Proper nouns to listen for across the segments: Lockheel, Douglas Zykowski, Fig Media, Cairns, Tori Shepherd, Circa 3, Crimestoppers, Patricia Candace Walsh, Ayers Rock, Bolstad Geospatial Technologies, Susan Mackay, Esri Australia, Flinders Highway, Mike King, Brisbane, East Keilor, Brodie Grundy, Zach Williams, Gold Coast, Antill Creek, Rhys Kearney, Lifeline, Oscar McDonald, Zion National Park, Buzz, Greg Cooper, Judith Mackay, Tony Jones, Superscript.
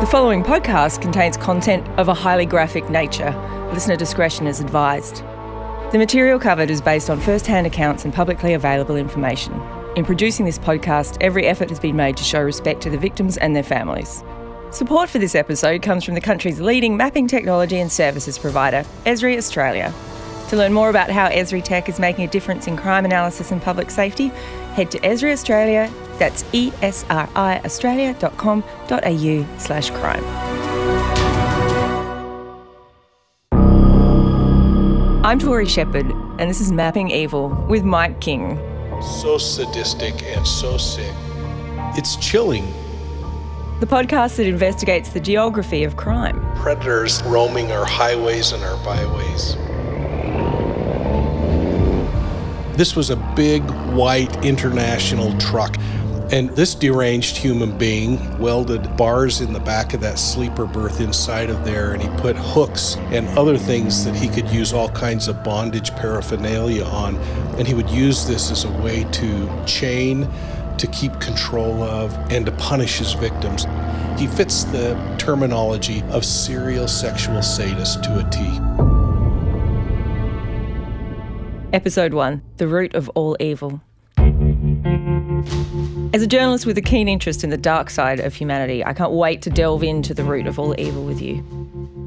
The following podcast contains content of a highly graphic nature. Listener discretion is advised. The material covered is based on first-hand accounts and publicly available information. In producing this podcast, every effort has been made to show respect to the victims and their families. Support for this episode comes from the country's leading mapping technology and services provider, Esri Australia. To learn more about how Esri Tech is making a difference in crime analysis and public safety, head to Esri Australia, that's esriaustralia.com.au/crime. I'm Tori Shepherd, and this is Mapping Evil with Mike King. So sadistic and so sick. It's chilling. The podcast that investigates the geography of crime. Predators roaming our highways and our byways. This was a big, white, international truck, and this deranged human being welded bars in the back of that sleeper berth inside of there, and he put hooks and other things that he could use all kinds of bondage paraphernalia on, and he would use this as a way to chain, to keep control of, and to punish his victims. He fits the terminology of serial sexual sadist to a T. Episode 1, The Root of All Evil. As a journalist with a keen interest in the dark side of humanity, I can't wait to delve into the root of all evil with you,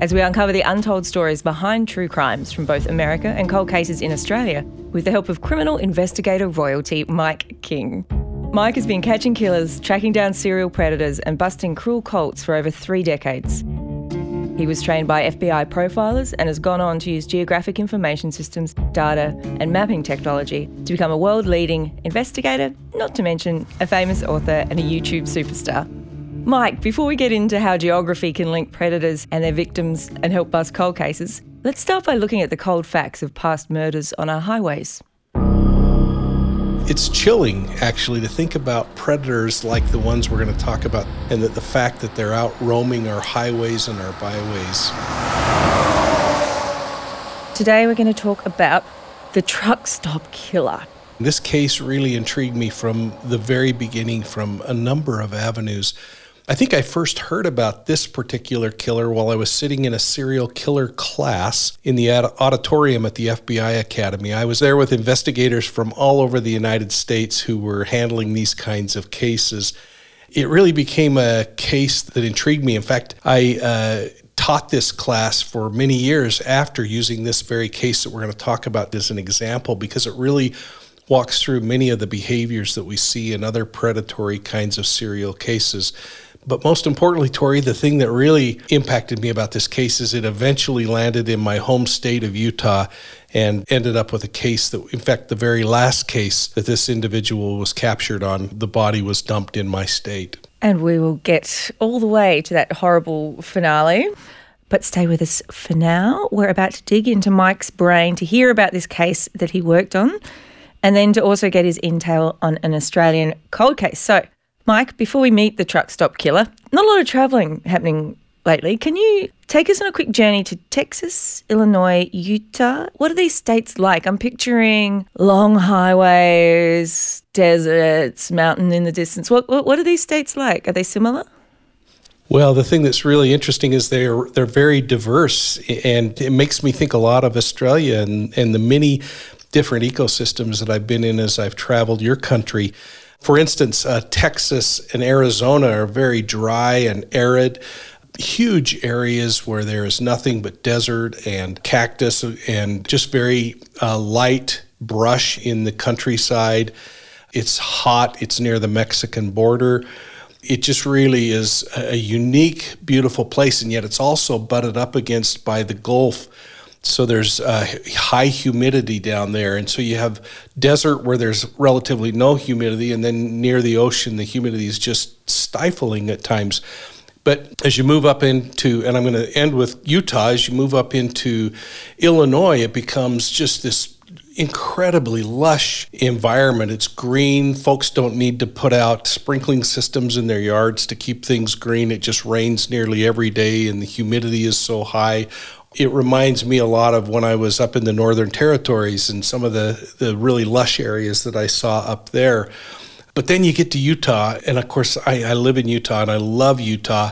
as we uncover the untold stories behind true crimes from both America and cold cases in Australia, with the help of criminal investigator royalty Mike King. Mike has been catching killers, tracking down serial predators, and busting cruel cults for over 3 decades. He was trained by FBI profilers and has gone on to use geographic information systems, data and mapping technology to become a world-leading investigator, not to mention a famous author and a YouTube superstar. Mike, before we get into how geography can link predators and their victims and help bust cold cases, let's start by looking at the cold facts of past murders on our highways. It's chilling, actually, to think about predators like the ones we're going to talk about, and that the fact that they're out roaming our highways and our byways. Today we're going to talk about the truck stop killer. This case really intrigued me from the very beginning, from a number of avenues. I think I first heard about this particular killer while I was sitting in a serial killer class in the auditorium at the FBI Academy. I was there with investigators from all over the United States who were handling these kinds of cases. It really became a case that intrigued me. In fact, I taught this class for many years after, using this very case that we're going to talk about as an example, because it really walks through many of the behaviors that we see in other predatory kinds of serial cases. But most importantly, Tori, the thing that really impacted me about this case is it eventually landed in my home state of Utah and ended up with a case that, in fact, the very last case that this individual was captured on, the body was dumped in my state. And we will get all the way to that horrible finale. But stay with us for now. We're about to dig into Mike's brain to hear about this case that he worked on, and then to also get his intel on an Australian cold case. So, Mike, before we meet the truck stop killer, not a lot of travelling happening lately. Can you take us on a quick journey to Texas, Illinois, Utah? What are these states like? I'm picturing long highways, deserts, mountain in the distance. What are these states like? Are they similar? Well, the thing that's really interesting is they're very diverse, and it makes me think a lot of Australia and the many different ecosystems that I've been in as I've traveled your country. For instance, Texas and Arizona are very dry and arid, huge areas where there is nothing but desert and cactus and just very light brush in the countryside. It's hot, it's near the Mexican border. It just really is a unique, beautiful place, and yet it's also butted up against by the Gulf. So there's high humidity down there, and so you have desert where there's relatively no humidity, and then near the ocean, the humidity is just stifling at times. But as you move up into, and I'm going to end with Utah, as you move up into Illinois, it becomes just this incredibly lush environment. It's green. Folks don't need to put out sprinkling systems in their yards to keep things green. It just rains nearly every day, and the humidity is so high. It reminds me a lot of when I was up in the Northern Territories and some of the really lush areas that I saw up there. But then you get to Utah, and of course I live in Utah and I love Utah,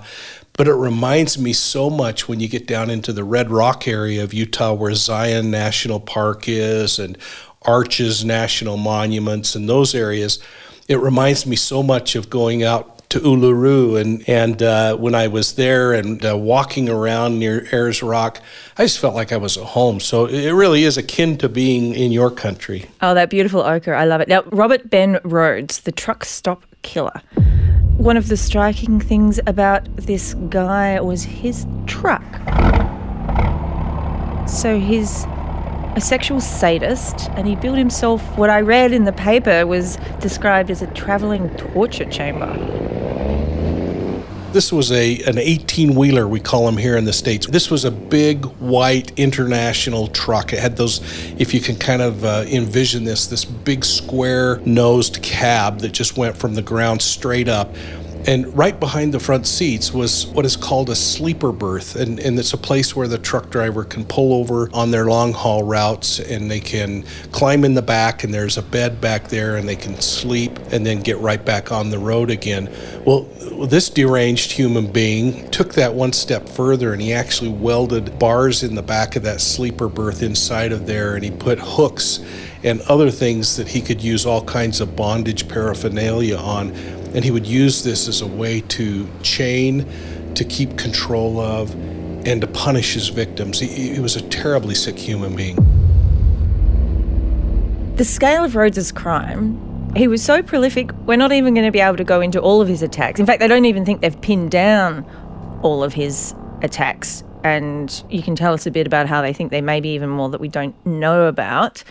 But it reminds me so much when you get down into the Red Rock area of Utah where Zion National Park is and Arches National Monuments and those areas. It reminds me so much of going out to Uluru, and when I was there and walking around near Ayers Rock, I just felt like I was at home. So it really is akin to being in your country. Oh, that beautiful ochre. I love it. Now, Robert Ben Rhodes, the truck stop killer. One of the striking things about this guy was his truck. So he's a sexual sadist, and he built himself what I read in the paper was described as a traveling torture chamber. This was an 18-wheeler, we call them here in the States. This was a big, white, international truck. It had those, if you can kind of envision this big square-nosed cab that just went from the ground straight up. And right behind the front seats was what is called a sleeper berth. And it's a place where the truck driver can pull over on their long haul routes and they can climb in the back and there's a bed back there and they can sleep and then get right back on the road again. Well, this deranged human being took that one step further and he actually welded bars in the back of that sleeper berth inside of there and he put hooks and other things that he could use all kinds of bondage paraphernalia on. And he would use this as a way to chain, to keep control of, and to punish his victims. He was a terribly sick human being. The scale of Rhodes' crime, he was so prolific, we're not even going to be able to go into all of his attacks. In fact, they don't even think they've pinned down all of his attacks. And you can tell us a bit about how they think there may be even more that we don't know about.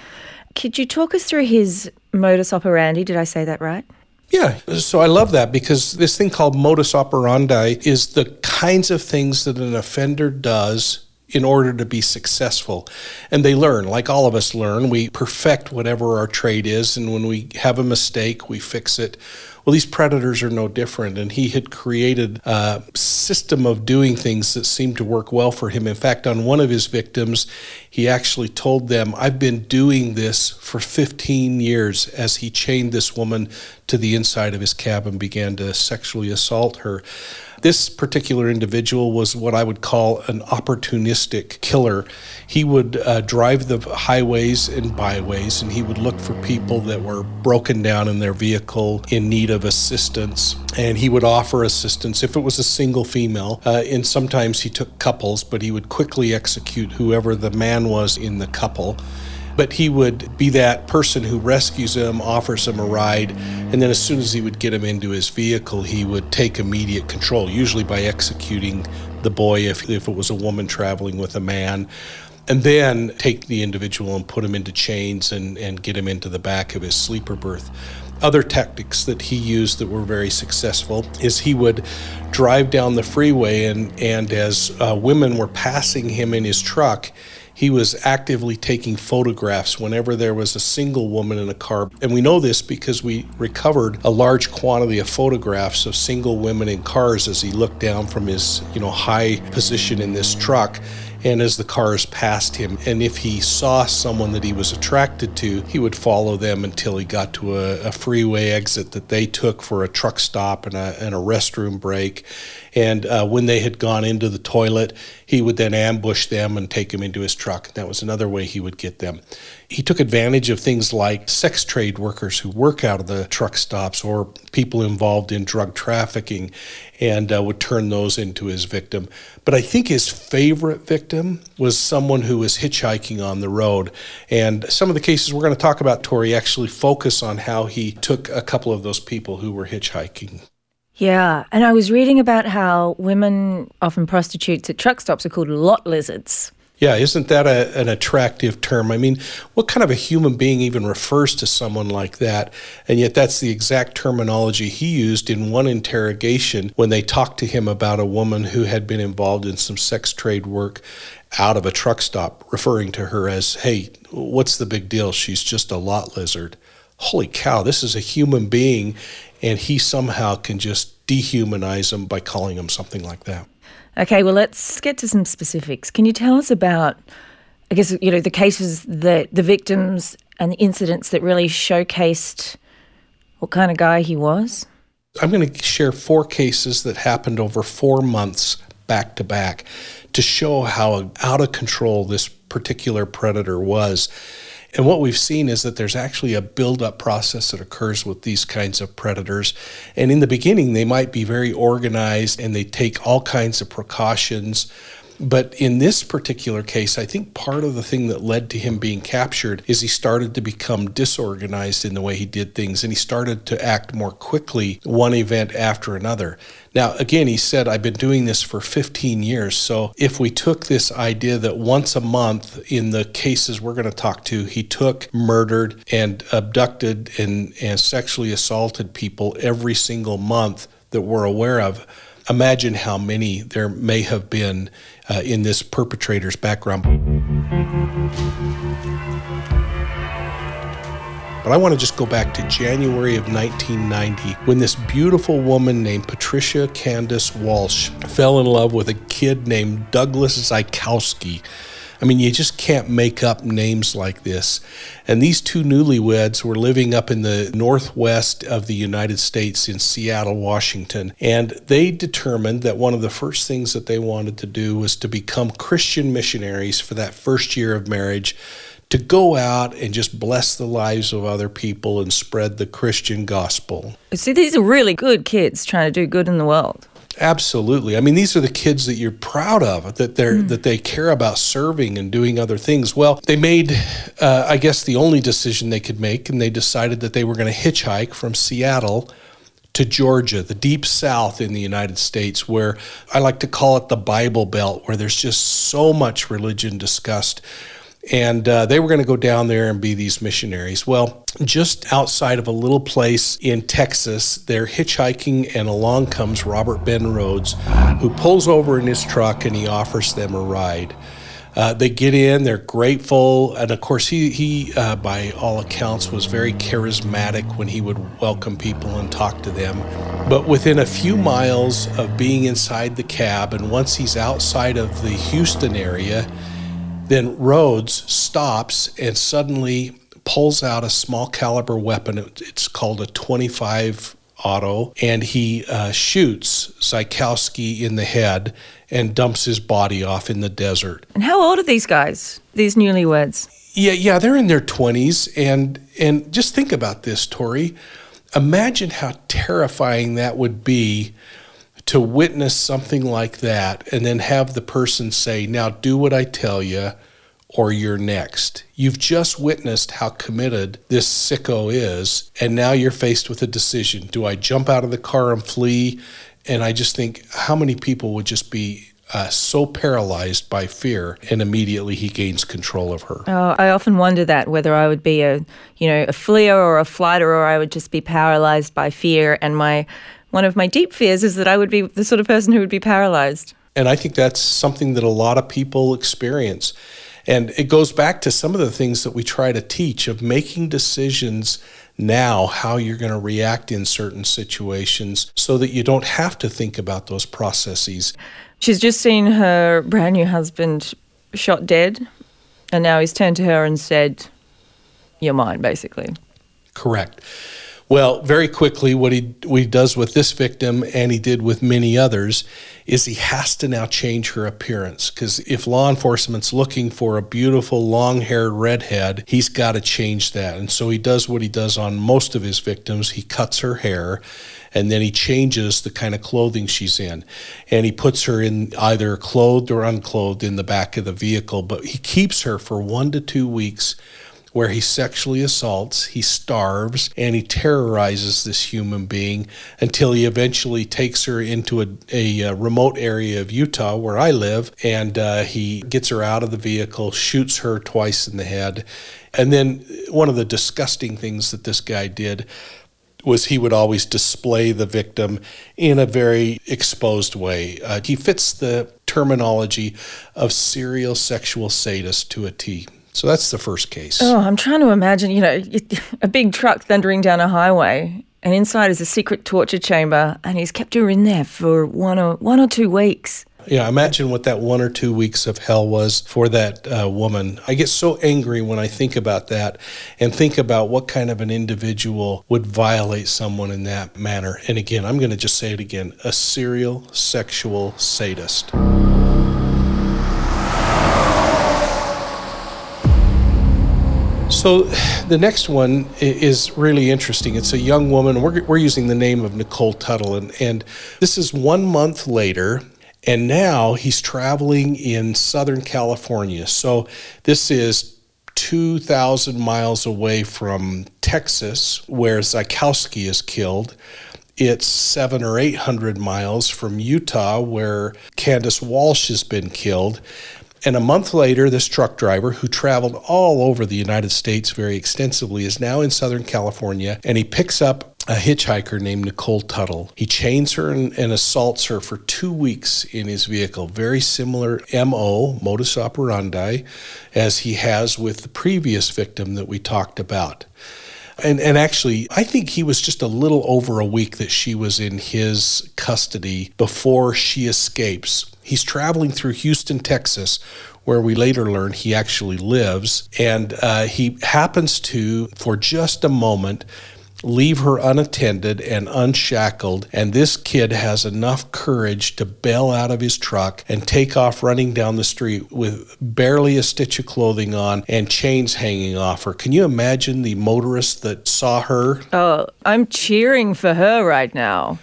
Could you talk us through his modus operandi? Did I say that right? Yeah, so I love that because this thing called modus operandi is the kinds of things that an offender does in order to be successful. And they learn, like all of us learn, we perfect whatever our trade is, and when we have a mistake, we fix it. Well, these predators are no different, and he had created a system of doing things that seemed to work well for him. In fact, on one of his victims, he actually told them, I've been doing this for 15 years, as he chained this woman to the inside of his cab and began to sexually assault her. This particular individual was what I would call an opportunistic killer. He would drive the highways and byways, and he would look for people that were broken down in their vehicle in need of assistance, and he would offer assistance if it was a single female, and sometimes he took couples, but he would quickly execute whoever the man was in the couple. But he would be that person who rescues him, offers him a ride, and then as soon as he would get him into his vehicle, he would take immediate control, usually by executing the boy if it was a woman traveling with a man, and then take the individual and put him into chains and get him into the back of his sleeper berth. Other tactics that he used that were very successful is he would drive down the freeway, and as women were passing him in his truck, he was actively taking photographs whenever there was a single woman in a car. And we know this because we recovered a large quantity of photographs of single women in cars as he looked down from his, high position in this truck. And as the cars passed him, and if he saw someone that he was attracted to, he would follow them until he got to a freeway exit that they took for a truck stop and a restroom break. And when they had gone into the toilet, he would then ambush them and take them into his truck. That was another way he would get them. He took advantage of things like sex trade workers who work out of the truck stops or people involved in drug trafficking, and would turn those into his victim. But I think his favorite victim was someone who was hitchhiking on the road. And some of the cases we're going to talk about, Tori, actually focus on how he took a couple of those people who were hitchhiking. Yeah, and I was reading about how women, often prostitutes at truck stops, are called lot lizards. Yeah, isn't that an attractive term? I mean, what kind of a human being even refers to someone like that? And yet that's the exact terminology he used in one interrogation when they talked to him about a woman who had been involved in some sex trade work out of a truck stop, referring to her as, hey, what's the big deal? She's just a lot lizard. Holy cow, this is a human being, and he somehow can just dehumanize him by calling him something like that. Okay, well, let's get to some specifics. Can you tell us about, I guess, the cases, the victims and the incidents that really showcased what kind of guy he was? I'm going to share four cases that happened over 4 months back to back to show how out of control this particular predator was. And what we've seen is that there's actually a build-up process that occurs with these kinds of predators. And in the beginning, they might be very organized and they take all kinds of precautions. But in this particular case, I think part of the thing that led to him being captured is he started to become disorganized in the way he did things, and he started to act more quickly, one event after another. Now, again, he said, I've been doing this for 15 years, so if we took this idea that once a month in the cases we're going to talk to, he took, murdered, and abducted and sexually assaulted people every single month that we're aware of, imagine how many there may have been in this perpetrator's background. But I want to just go back to January of 1990 when this beautiful woman named Patricia Candace Walsh fell in love with a kid named Douglas Zykowski. I mean, you just can't make up names like this. And these two newlyweds were living up in the northwest of the United States in Seattle, Washington. And they determined that one of the first things that they wanted to do was to become Christian missionaries for that first year of marriage, to go out and just bless the lives of other people and spread the Christian gospel. See, these are really good kids trying to do good in the world. Absolutely. I mean, these are the kids that you're proud of, that they care about serving and doing other things. Well, they made, I guess, the only decision they could make, and they decided that they were going to hitchhike from Seattle to Georgia, the deep south in the United States, where I like to call it the Bible Belt, where there's just so much religion discussed. And they were going to go down there and be these missionaries. Well, just outside of a little place in Texas, they're hitchhiking, and along comes Robert Ben Rhodes, who pulls over in his truck, and he offers them a ride. They get in, they're grateful, and of course he by all accounts, was very charismatic when he would welcome people and talk to them. But within a few miles of being inside the cab, and once he's outside of the Houston area, then Rhodes stops and suddenly pulls out a small caliber weapon. It's called a .25 auto, and he shoots Zykowski in the head and dumps his body off in the desert. And how old are these guys, these newlyweds? Yeah, they're in their 20s, and just think about this, Tori. Imagine how terrifying that would be to witness something like that and then have the person say, now do what I tell you or you're next. You've just witnessed how committed this sicko is, and now you're faced with a decision. Do I jump out of the car and flee? And I just think how many people would just be so paralyzed by fear, and immediately he gains control of her. Oh, I often wonder that, whether I would be a fleer or a flighter, or I would just be paralyzed by fear, and one of my deep fears is that I would be the sort of person who would be paralyzed. And I think that's something that a lot of people experience. And it goes back to some of the things that we try to teach of making decisions now, how you're going to react in certain situations so that you don't have to think about those processes. She's just seen her brand new husband shot dead, and now he's turned to her and said, you're mine, basically. Correct. Well, very quickly, what he does with this victim, and he did with many others, is he has to now change her appearance, because if law enforcement's looking for a beautiful, long-haired redhead, he's got to change that. And so he does what he does on most of his victims. He cuts her hair, and then he changes the kind of clothing she's in. And he puts her in either clothed or unclothed in the back of the vehicle, but he keeps her for 1 to 2 weeks, where he sexually assaults, he starves, and he terrorizes this human being until he eventually takes her into a remote area of Utah where I live, and he gets her out of the vehicle, shoots her twice in the head. And then one of the disgusting things that this guy did was he would always display the victim in a very exposed way. He fits the terminology of serial sexual sadist to a T. So that's the first case. Oh, I'm trying to imagine, a big truck thundering down a highway, and inside is a secret torture chamber, and he's kept her in there for one or 2 weeks. Yeah, imagine what that 1 or 2 weeks of hell was for that woman. I get so angry when I think about that and think about what kind of an individual would violate someone in that manner. And again, I'm going to just say it again, a serial sexual sadist. So the next one is really interesting. It's a young woman. We're using the name of Nicole Tuttle. And this is 1 month later, and now he's traveling in Southern California. So this is 2,000 miles away from Texas, where Zykowski is killed. It's 700 or 800 miles from Utah, where Candace Walsh has been killed. And a month later, this truck driver, who traveled all over the United States very extensively, is now in Southern California, and he picks up a hitchhiker named Nicole Tuttle. He chains her and assaults her for 2 weeks in his vehicle. Very similar MO, modus operandi, as he has with the previous victim that we talked about. And actually, I think he was just a little over a week that she was in his custody before she escapes. He's traveling through Houston, Texas, where we later learn he actually lives. And he happens to, for just a moment, leave her unattended and unshackled, and this kid has enough courage to bail out of his truck and take off running down the street with barely a stitch of clothing on and chains hanging off her. Can you imagine the motorist that saw her? Oh, I'm cheering for her right now.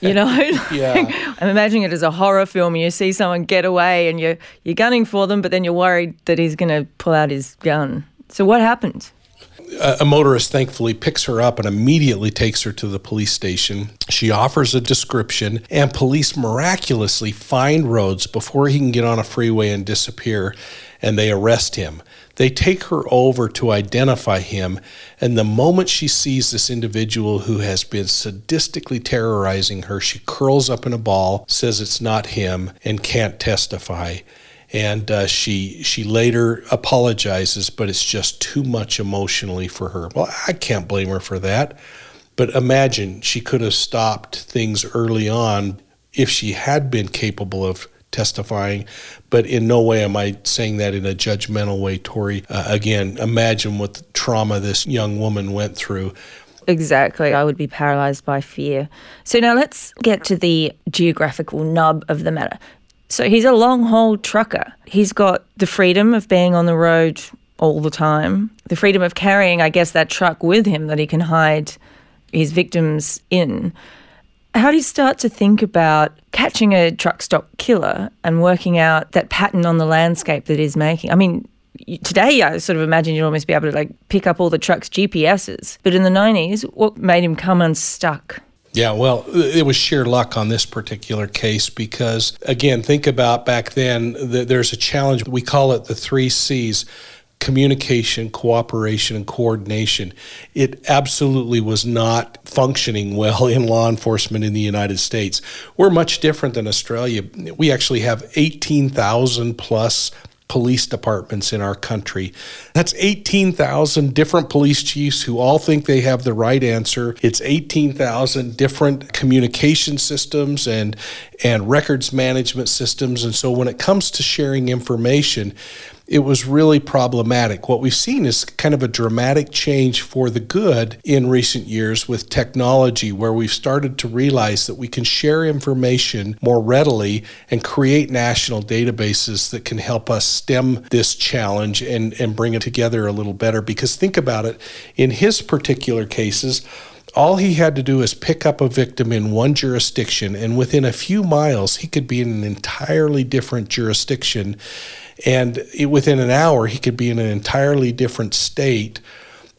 You know, yeah. I'm imagining it as a horror film. You see someone get away and you're gunning for them, but then you're worried that he's going to pull out his gun. So what happened? A motorist thankfully picks her up and immediately takes her to the police station. She offers a description, and police miraculously find Rhodes before he can get on a freeway and disappear, and they arrest him. They take her over to identify him, and the moment she sees this individual who has been sadistically terrorizing her, she curls up in a ball, says it's not him, and can't testify. And she later apologizes, but it's just too much emotionally for her. Well, I can't blame her for that. But imagine, she could have stopped things early on if she had been capable of testifying. But in no way am I saying that in a judgmental way, Tori. Again, imagine what the trauma this young woman went through. Exactly. I would be paralyzed by fear. So now let's get to the geographical nub of the matter. So he's a long-haul trucker. He's got the freedom of being on the road all the time, the freedom of carrying, I guess, that truck with him that he can hide his victims in. How do you start to think about catching a truck stop killer and working out that pattern on the landscape that he's making? I mean, today I sort of imagine you'd almost be able to like pick up all the truck's GPSs. But in the 90s, what made him come unstuck? Yeah, well, it was sheer luck on this particular case because, again, think about back then, there's a challenge. We call it the 3 C's, communication, cooperation, and coordination. It absolutely was not functioning well in law enforcement in the United States. We're much different than Australia. We actually have 18,000 plus police departments in our country. That's 18,000 different police chiefs who all think they have the right answer. It's 18,000 different communication systems and records management systems. And so when it comes to sharing information, it was really problematic. What we've seen is kind of a dramatic change for the good in recent years with technology, where we've started to realize that we can share information more readily and create national databases that can help us stem this challenge and bring it together a little better. Because think about it, in his particular cases, all he had to do is pick up a victim in one jurisdiction, and within a few miles, he could be in an entirely different jurisdiction. And within an hour, he could be in an entirely different state.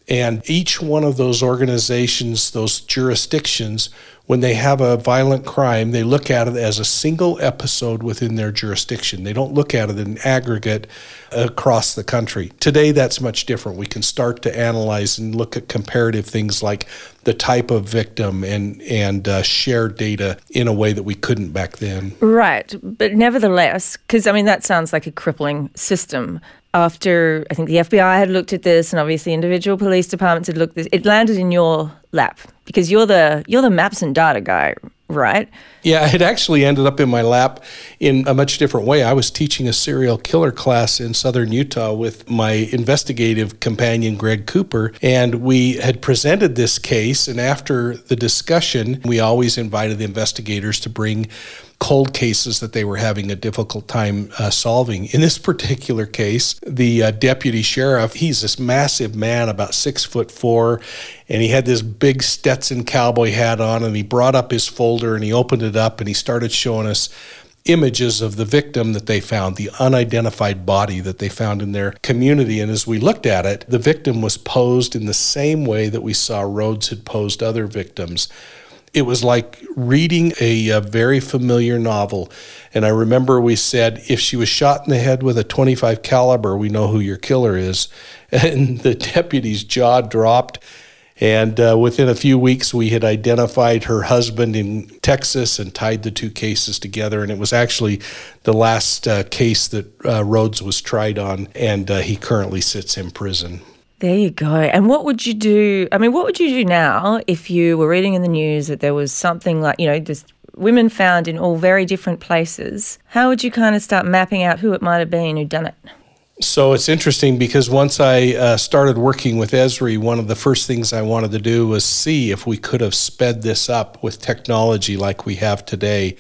And each one of those organizations, those jurisdictions, when they have a violent crime, they look at it as a single episode within their jurisdiction. They don't look at it in aggregate across the country. Today, that's much different. We can start to analyze and look at comparative things like the type of victim and share data in a way that we couldn't back then. Right. But nevertheless, because, I mean, that sounds like a crippling system. After, I think the FBI had looked at this, and obviously individual police departments had looked at this, it landed in your lap because you're the maps and data guy, right? Yeah, it actually ended up in my lap in a much different way. I was teaching a serial killer class in southern Utah with my investigative companion, Greg Cooper, and we had presented this case, and after the discussion, we always invited the investigators to bring cold cases that they were having a difficult time solving. In this particular case, the deputy sheriff, he's this massive man, about 6'4", and he had this big Stetson cowboy hat on, and he brought up his folder and he opened it up and he started showing us images of the victim that they found, the unidentified body that they found in their community. And as we looked at it, the victim was posed in the same way that we saw Rhodes had posed other victims. It was like reading a very familiar novel. And I remember we said, if she was shot in the head with a .25 caliber, we know who your killer is. And the deputy's jaw dropped. And within a few weeks, we had identified her husband in Texas and tied the two cases together. And it was actually the last case that Rhodes was tried on. And he currently sits in prison. There you go. And what would you do? I mean, what would you do now if you were reading in the news that there was something like, you know, just women found in all very different places? How would you kind of start mapping out who it might have been who'd done it? So it's interesting because once I started working with Esri, one of the first things I wanted to do was see if we could have sped this up with technology like we have today.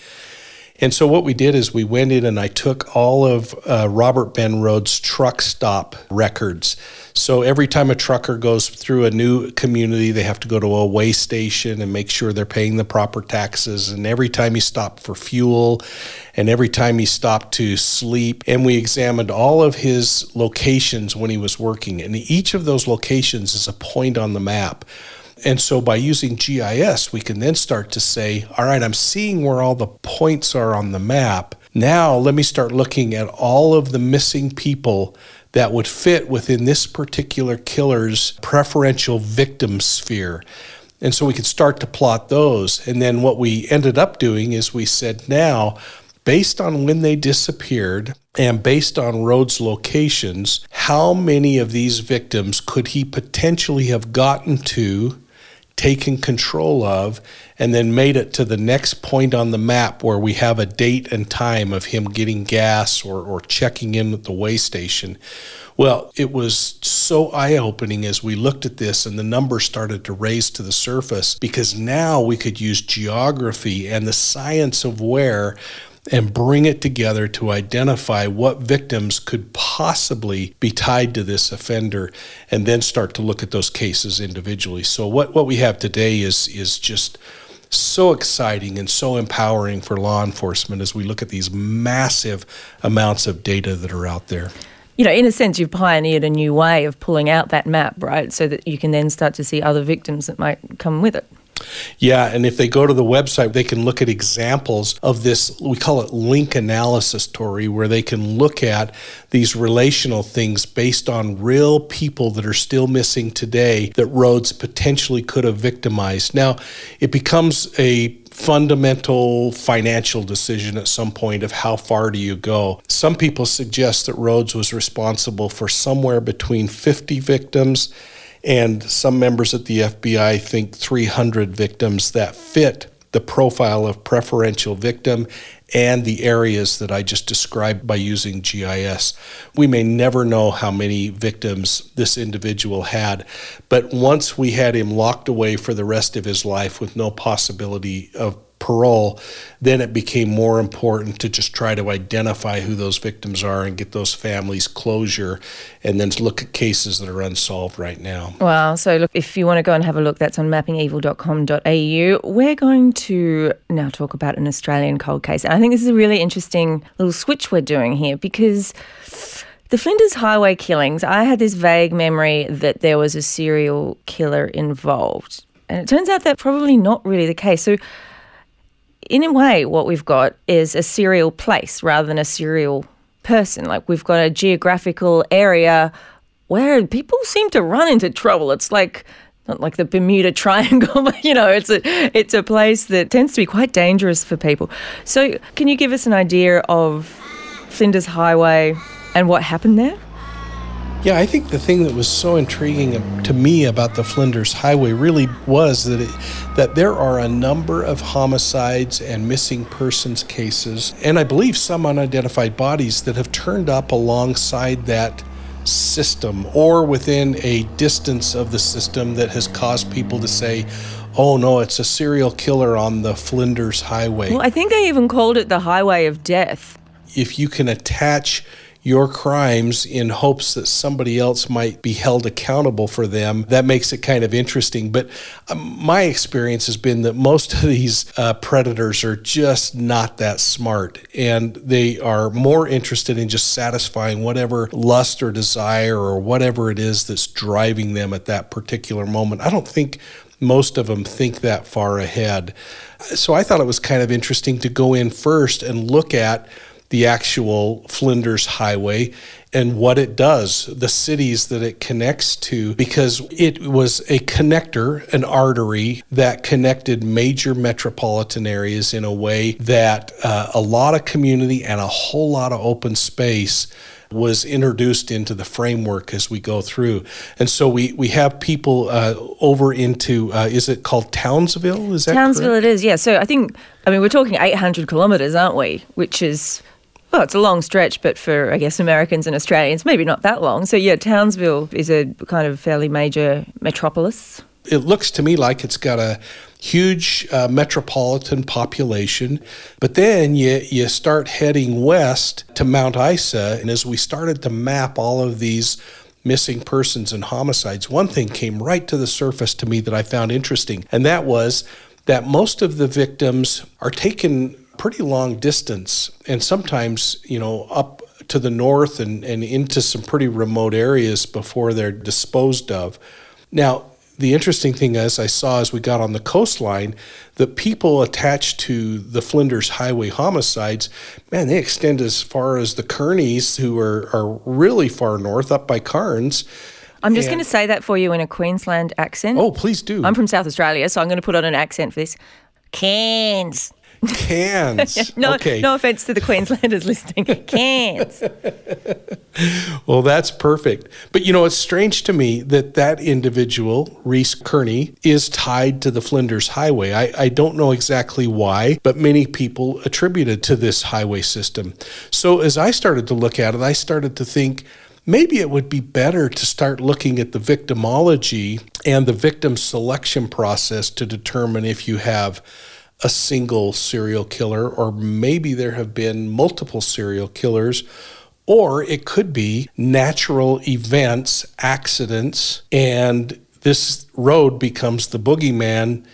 And so what we did is we went in and I took all of Robert Ben Rhodes' truck stop records. So every time a trucker goes through a new community, they have to go to a weigh station and make sure they're paying the proper taxes. And every time he stopped for fuel and every time he stopped to sleep. And we examined all of his locations when he was working. And each of those locations is a point on the map. And so by using GIS, we can then start to say, all right, I'm seeing where all the points are on the map. Now let me start looking at all of the missing people that would fit within this particular killer's preferential victim sphere. And so we could start to plot those. And then what we ended up doing is we said, now, based on when they disappeared and based on Rhodes' locations, how many of these victims could he potentially have gotten to, taken control of, and then made it to the next point on the map where we have a date and time of him getting gas or checking in at the weigh station. Well, it was so eye-opening as we looked at this and the numbers started to raise to the surface because now we could use geography and the science of where and bring it together to identify what victims could possibly be tied to this offender and then start to look at those cases individually. So what we have today is just so exciting and so empowering for law enforcement as we look at these massive amounts of data that are out there. You know, in a sense, you've pioneered a new way of pulling out that map, right, so that you can then start to see other victims that might come with it. Yeah, and if they go to the website, they can look at examples of this, we call it link analysis, Tori, where they can look at these relational things based on real people that are still missing today that Rhodes potentially could have victimized. Now, it becomes a fundamental financial decision at some point of how far do you go. Some people suggest that Rhodes was responsible for somewhere between 50 victims and some members at the FBI think 300 victims that fit the profile of preferential victim and the areas that I just described by using GIS. We may never know how many victims this individual had, but once we had him locked away for the rest of his life with no possibility of parole, then it became more important to just try to identify who those victims are and get those families closure and then look at cases that are unsolved right now. Wow. So look, if you want to go and have a look, that's on mappingevil.com.au. We're going to now talk about an Australian cold case. And I think this is a really interesting little switch we're doing here because the Flinders Highway killings, I had this vague memory that there was a serial killer involved. And it turns out that probably not really the case. So in a way, what we've got is a serial place rather than a serial person. Like we've got a geographical area where people seem to run into trouble. It's like not like the Bermuda Triangle, but, you know, it's a place that tends to be quite dangerous for people. So can you give us an idea of Flinders Highway and what happened there? Yeah, I think the thing that was so intriguing to me about the Flinders Highway really was that that there are a number of homicides and missing persons cases, and I believe some unidentified bodies that have turned up alongside that system or within a distance of the system that has caused people to say, oh no, it's a serial killer on the Flinders Highway. Well, I think they even called it the Highway of Death. If you can attach your crimes in hopes that somebody else might be held accountable for them, that makes it kind of interesting. But my experience has been that most of these predators are just not that smart, and they are more interested in just satisfying whatever lust or desire or whatever it is that's driving them at that particular moment. I don't think most of them think that far ahead. So I thought it was kind of interesting to go in first and look at the actual Flinders Highway and what it does, the cities that it connects to, because it was a connector, an artery that connected major metropolitan areas in a way that a lot of community and a whole lot of open space was introduced into the framework as we go through. And so we have people over into, is it called Townsville? Is that Townsville correct? It is, yeah. So I think, we're talking 800 kilometres, aren't we? Which is... well, it's a long stretch, but for, I guess, Americans and Australians, maybe not that long. So, yeah, Townsville is a kind of fairly major metropolis. It looks to me like it's got a huge metropolitan population, but then you start heading west to Mount Isa, and as we started to map all of these missing persons and homicides, one thing came right to the surface to me that I found interesting, and that was that most of the victims are taken pretty long distance, and sometimes, up to the north and into some pretty remote areas before they're disposed of. Now, the interesting thing is, I saw as we got on the coastline, the people attached to the Flinders Highway homicides, man, they extend as far as the Kearneys, who are really far north, up by Cairns. I'm just going to say that for you in a Queensland accent. Oh, please do. I'm from South Australia, so I'm going to put on an accent for this. Cairns. Cairns. No, okay. No offense to the Queenslanders listening. Cairns. Well, that's perfect. But, it's strange to me that individual, Rhys Kearney, is tied to the Flinders Highway. I don't know exactly why, but many people attributed to this highway system. So as I started to look at it, I started to think, maybe it would be better to start looking at the victimology and the victim selection process to determine if you have a single serial killer, or maybe there have been multiple serial killers, or it could be natural events, accidents, and this road becomes the boogeyman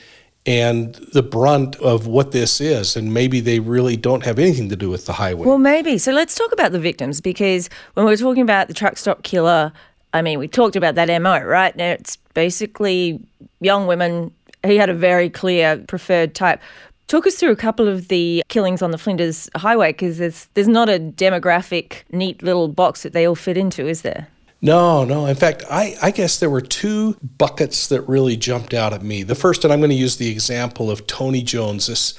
and the brunt of what this is, and maybe they really don't have anything to do with the highway. Well, maybe. So let's talk about the victims, because when we're talking about the truck stop killer, we talked about that MO, right? Now, it's basically young women. He had a very clear preferred type. Talk us through a couple of the killings on the Flinders Highway, because there's not a demographic, neat little box that they all fit into, is there? No. In fact, I guess there were two buckets that really jumped out at me. The first, and I'm going to use the example of Tony Jones, this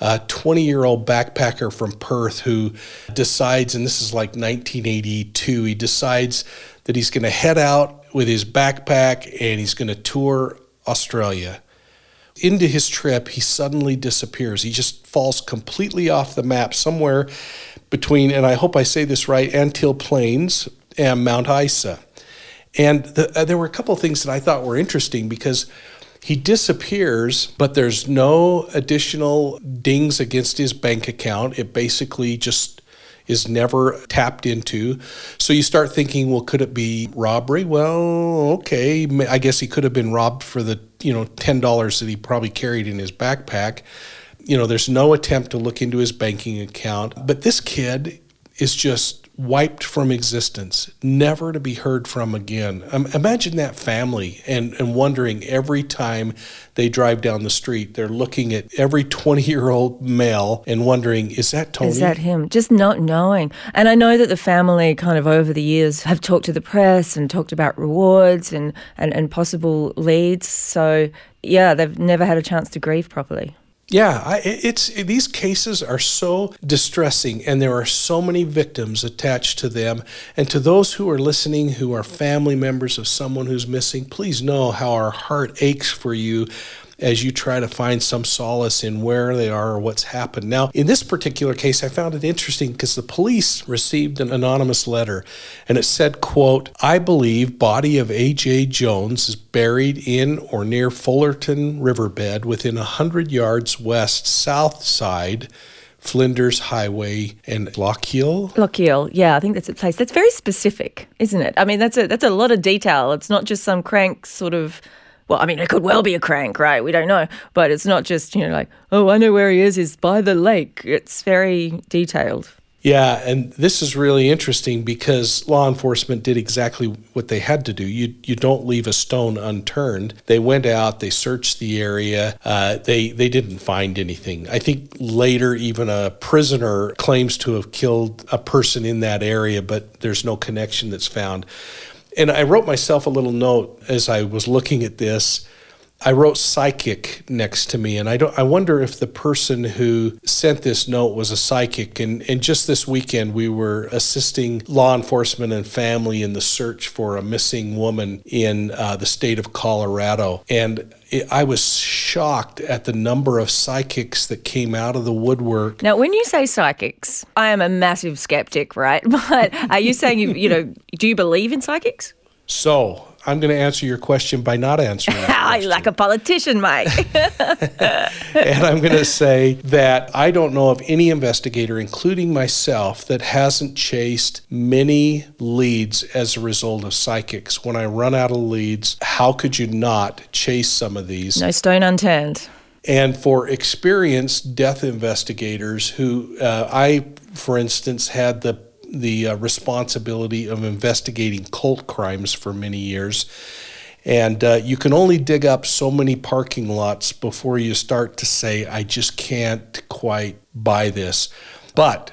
20-year-old backpacker from Perth who decides, and this is like 1982, he decides that he's going to head out with his backpack and he's going to tour Australia. Into his trip, he suddenly disappears. He just falls completely off the map somewhere between, and I hope I say this right, Antill Plains and Mount Isa. And there were a couple of things that I thought were interesting, because he disappears, but there's no additional dings against his bank account. It basically just is never tapped into. So you start thinking, well, could it be robbery? Well, okay, I guess he could have been robbed for the $10 that he probably carried in his backpack. There's no attempt to look into his banking account. But this kid is just wiped from existence, never to be heard from again. Imagine that family and wondering every time they drive down the street, they're looking at every 20-year-old male and wondering, is that Tony? Is that him? Just not knowing. And I know that the family kind of over the years have talked to the press and talked about rewards and possible leads. So, yeah, they've never had a chance to grieve properly. Yeah, these cases are so distressing, and there are so many victims attached to them. And to those who are listening, who are family members of someone who's missing, please know how our heart aches for you as you try to find some solace in where they are or what's happened. Now, in this particular case, I found it interesting because the police received an anonymous letter, and it said, quote, "I believe body of A.J. Jones is buried in or near Fullerton Riverbed within 100 yards west south side, Flinders Highway and Lockheel." Lockheel, yeah, I think that's a place. That's very specific, isn't it? I mean, that's a lot of detail. It's not just some crank sort of... Well, I mean, it could well be a crank, right? We don't know. But it's not just, like, oh, I know where he is. He's by the lake. It's very detailed. Yeah, and this is really interesting because law enforcement did exactly what they had to do. You don't leave a stone unturned. They went out, they searched the area. They didn't find anything. I think later even a prisoner claims to have killed a person in that area, but there's no connection that's found. And I wrote myself a little note as I was looking at this. I wrote psychic next to me, and I wonder if the person who sent this note was a psychic. And just this weekend, we were assisting law enforcement and family in the search for a missing woman in the state of Colorado. And I was shocked at the number of psychics that came out of the woodwork. Now, when you say psychics, I am a massive skeptic, right? But are you saying, do you believe in psychics? So I'm going to answer your question by not answering that question. Like a politician, Mike. And I'm going to say that I don't know of any investigator, including myself, that hasn't chased many leads as a result of psychics. When I run out of leads, how could you not chase some of these? No stone unturned. And for experienced death investigators who I, for instance, had the responsibility of investigating cult crimes for many years. And you can only dig up so many parking lots before you start to say, I just can't quite buy this. But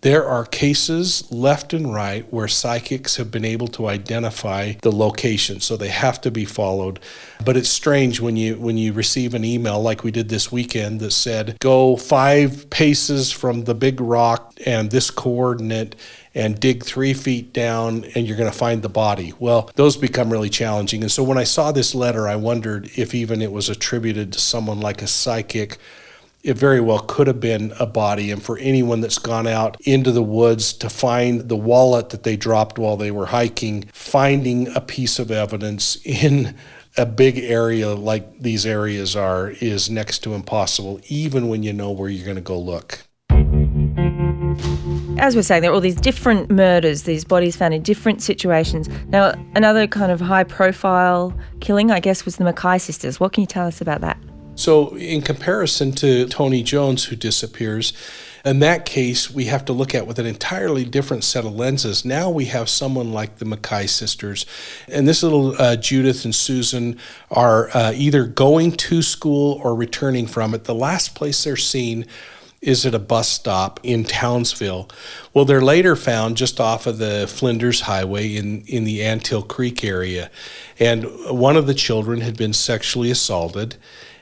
there are cases left and right where psychics have been able to identify the location, so they have to be followed. But it's strange when you receive an email like we did this weekend that said, go 5 paces from the big rock and this coordinate and dig 3 feet down and you're going to find the body. Well, those become really challenging. And so when I saw this letter, I wondered if even it was attributed to someone like a psychic. It very well could have been a body. And for anyone that's gone out into the woods to find the wallet that they dropped while they were hiking, finding a piece of evidence in a big area like these areas are is next to impossible, even when you know where you're going to go look. As we're saying, there are all these different murders, these bodies found in different situations. Now, another kind of high-profile killing, I guess, was the Mackay sisters. What can you tell us about that? So in comparison to Tony Jones, who disappears, in that case, we have to look at with an entirely different set of lenses. Now we have someone like the Mackay sisters, and this little Judith and Susan are either going to school or returning from it. The last place they're seen is at a bus stop in Townsville. Well, they're later found just off of the Flinders Highway in the Antill Creek area, and one of the children had been sexually assaulted.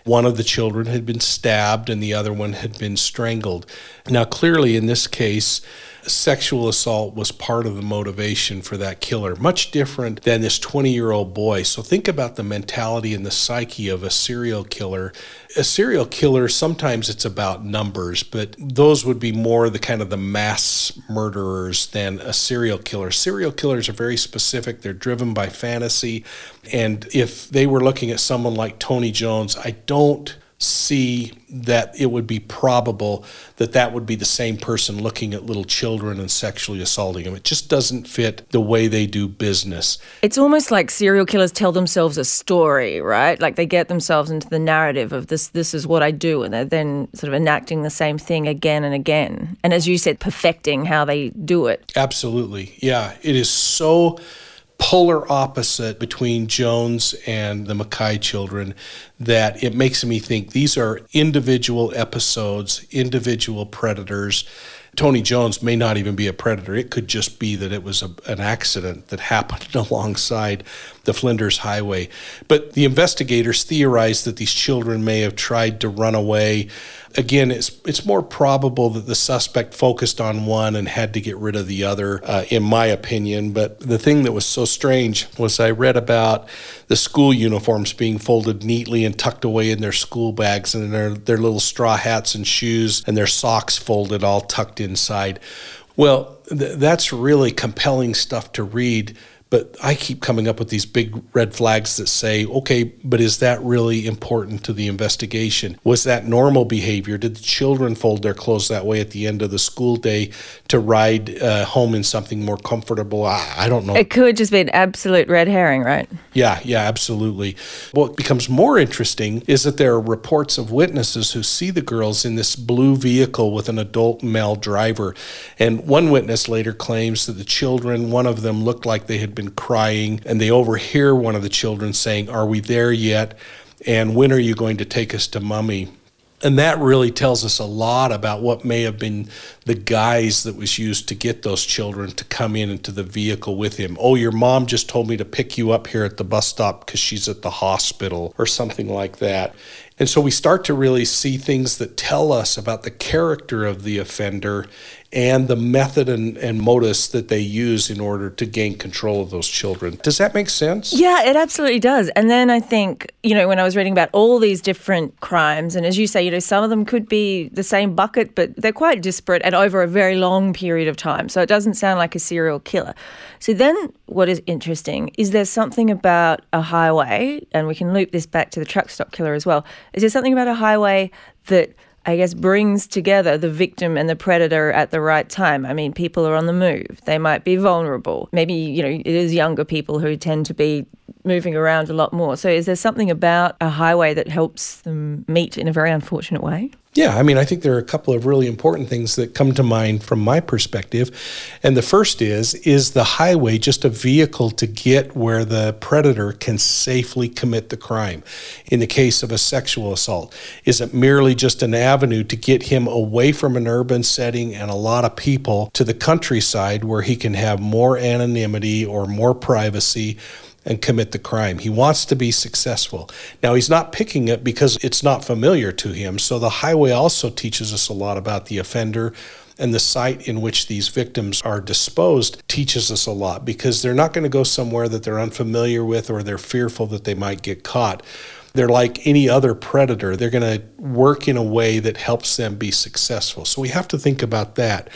One of the children had been stabbed and the other one had been strangled. Now, clearly in this case, sexual assault was part of the motivation for that killer, much different than this 20-year-old boy. So think about the mentality and the psyche of a serial killer. A serial killer, sometimes it's about numbers, but those would be more the kind of the mass murderers than a serial killer. Serial killers are very specific. They're driven by fantasy. And if they were looking at someone like Tony Jones, I don't see that it would be probable that that would be the same person looking at little children and sexually assaulting them. It just doesn't fit the way they do business. It's almost like serial killers tell themselves a story, right? Like they get themselves into the narrative of this is what I do, and they're then sort of enacting the same thing again and again. And as you said, perfecting how they do it. Absolutely, yeah. It is so polar opposite between Jones and the Mackay children that it makes me think these are individual episodes, individual predators Tony Jones may not even be a predator. It could just be that it was an accident that happened alongside the Flinders Highway. But the investigators theorized that these children may have tried to run away. Again, it's more probable that the suspect focused on one and had to get rid of the other, in my opinion. But the thing that was so strange was I read about the school uniforms being folded neatly and tucked away in their school bags, and their little straw hats and shoes and their socks folded, all tucked inside. Well, that's really compelling stuff to read. But I keep coming up with these big red flags that say, okay, but is that really important to the investigation? Was that normal behavior? Did the children fold their clothes that way at the end of the school day to ride home in something more comfortable? I don't know. It could just be an absolute red herring, right? Yeah, absolutely. What becomes more interesting is that there are reports of witnesses who see the girls in this blue vehicle with an adult male driver. And one witness later claims that the children, one of them looked like they had been crying, and they overhear one of the children saying, "Are we there yet? And when are you going to take us to Mummy?" And that really tells us a lot about what may have been the guise that was used to get those children to come in into the vehicle with him. "Oh, your mom just told me to pick you up here at the bus stop because she's at the hospital," or something like that. And so we start to really see things that tell us about the character of the offender and the method and modus that they use in order to gain control of those children. Does that make sense? Yeah, it absolutely does. And then I think, when I was reading about all these different crimes, and as you say, some of them could be the same bucket, but they're quite disparate and over a very long period of time. So it doesn't sound like a serial killer. So then what is interesting is there's something about a highway, and we can loop this back to the truck stop killer as well. Is there something about a highway that brings together the victim and the predator at the right time? I mean, people are on the move. They might be vulnerable. Maybe, it is younger people who tend to be moving around a lot more. So is there something about a highway that helps them meet in a very unfortunate way? Yeah, I think there are a couple of really important things that come to mind from my perspective. And the first is the highway just a vehicle to get where the predator can safely commit the crime? In the case of a sexual assault, is it merely just an avenue to get him away from an urban setting and a lot of people to the countryside where he can have more anonymity or more privacy and commit the crime? He wants to be successful. Now, he's not picking it because it's not familiar to him. So the highway also teaches us a lot about the offender, and the site in which these victims are disposed teaches us a lot because they're not going to go somewhere that they're unfamiliar with or they're fearful that they might get caught. They're like any other predator. They're going to work in a way that helps them be successful. So we have to think about that.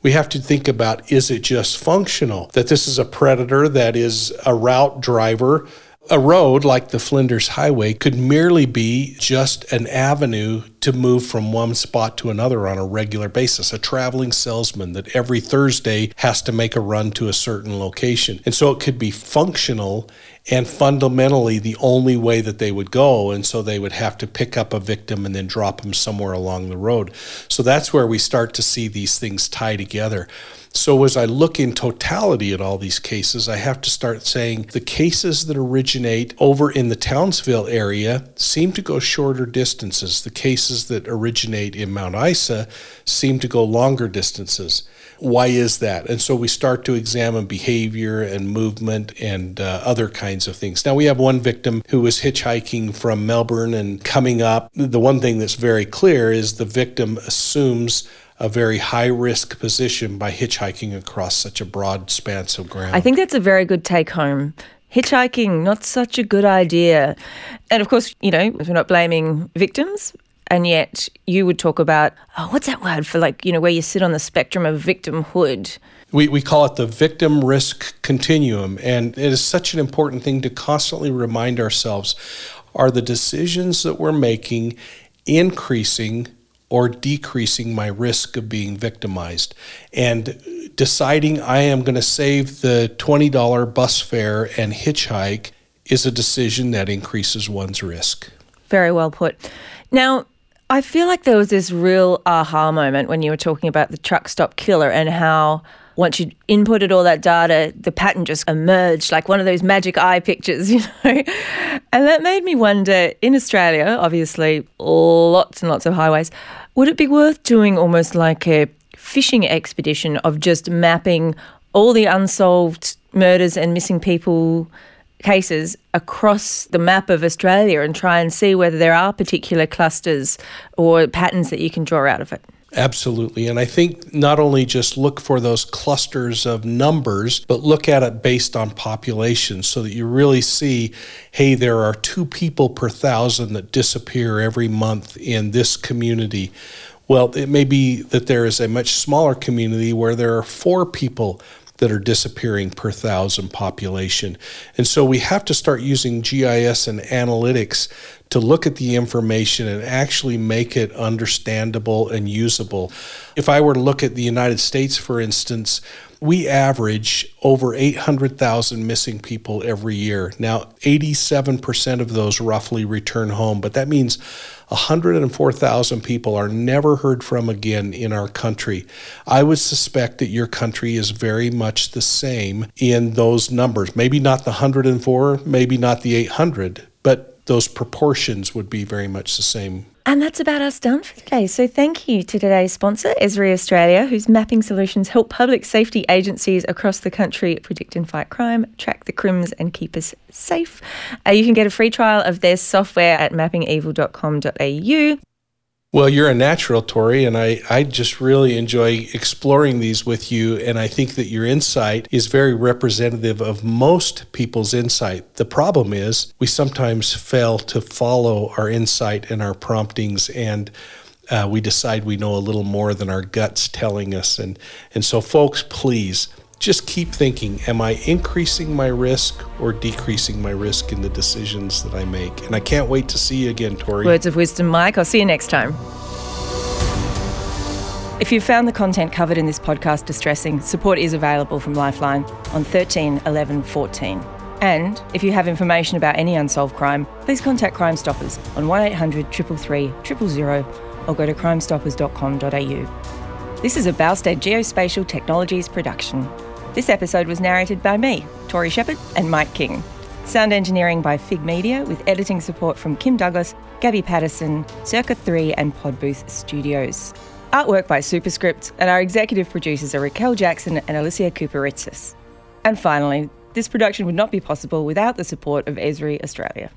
We have to think about, is it just functional? That this is a predator that is a route driver. A road like the Flinders Highway could merely be just an avenue to move from one spot to another on a regular basis, a traveling salesman that every Thursday has to make a run to a certain location. And so it could be functional and fundamentally the only way that they would go. And so they would have to pick up a victim and then drop them somewhere along the road. So that's where we start to see these things tie together. So as I look in totality at all these cases, I have to start saying the cases that originate over in the Townsville area seem to go shorter distances. The cases that originate in Mount Isa seem to go longer distances. Why is that? And so we start to examine behavior and movement and other kinds of things. Now, we have one victim who was hitchhiking from Melbourne and coming up. The one thing that's very clear is the victim assumes a very high-risk position by hitchhiking across such a broad span of ground. I think that's a very good take-home. Hitchhiking, not such a good idea. And of course, we're not blaming victims, and yet you would talk about, what's that word for where you sit on the spectrum of victimhood? We call it the victim risk continuum, and it is such an important thing to constantly remind ourselves. Are the decisions that we're making increasing or decreasing my risk of being victimized? And deciding I am going to save the $20 bus fare and hitchhike is a decision that increases one's risk. Very well put. Now, I feel like there was this real aha moment when you were talking about the truck stop killer and how once you inputted all that data, the pattern just emerged like one of those magic eye pictures, And that made me wonder, in Australia, obviously, lots and lots of highways, would it be worth doing almost like a fishing expedition of just mapping all the unsolved murders and missing people cases across the map of Australia and try and see whether there are particular clusters or patterns that you can draw out of it. Absolutely. And I think not only just look for those clusters of numbers, but look at it based on population so that you really see, hey, there are 2 people per 1,000 that disappear every month in this community. Well, it may be that there is a much smaller community where there are 4 people that are disappearing per 1,000 population. And so we have to start using GIS and analytics to look at the information and actually make it understandable and usable. If I were to look at the United States, for instance, we average over 800,000 missing people every year. Now, 87% of those roughly return home, but that means 104,000 people are never heard from again in our country. I would suspect that your country is very much the same in those numbers. Maybe not the 104, maybe not the 800, but those proportions would be very much the same. And that's about us done for today. So thank you to today's sponsor, Esri Australia, whose mapping solutions help public safety agencies across the country predict and fight crime, track the crims, and keep us safe. You can get a free trial of their software at mappingevil.com.au. Well, you're a natural, Tori, and I just really enjoy exploring these with you, and I think that your insight is very representative of most people's insight. The problem is we sometimes fail to follow our insight and our promptings, and we decide we know a little more than our gut's telling us. And so, folks, please just keep thinking, am I increasing my risk or decreasing my risk in the decisions that I make? And I can't wait to see you again, Tori. Words of wisdom, Mike. I'll see you next time. If you've found the content covered in this podcast distressing, support is available from Lifeline on 13 11 14. And if you have information about any unsolved crime, please contact Crimestoppers on 1800 333 000 or go to crimestoppers.com.au. This is a Bolstad Geospatial Technologies production. This episode was narrated by me, Tori Shepherd, and Mike King. Sound engineering by Fig Media, with editing support from Kim Douglas, Gabby Patterson, Circa 3 and Podbooth Studios. Artwork by Superscript, and our executive producers are Raquel Jackson and Alicia Cooperitsis. And finally, this production would not be possible without the support of Esri Australia.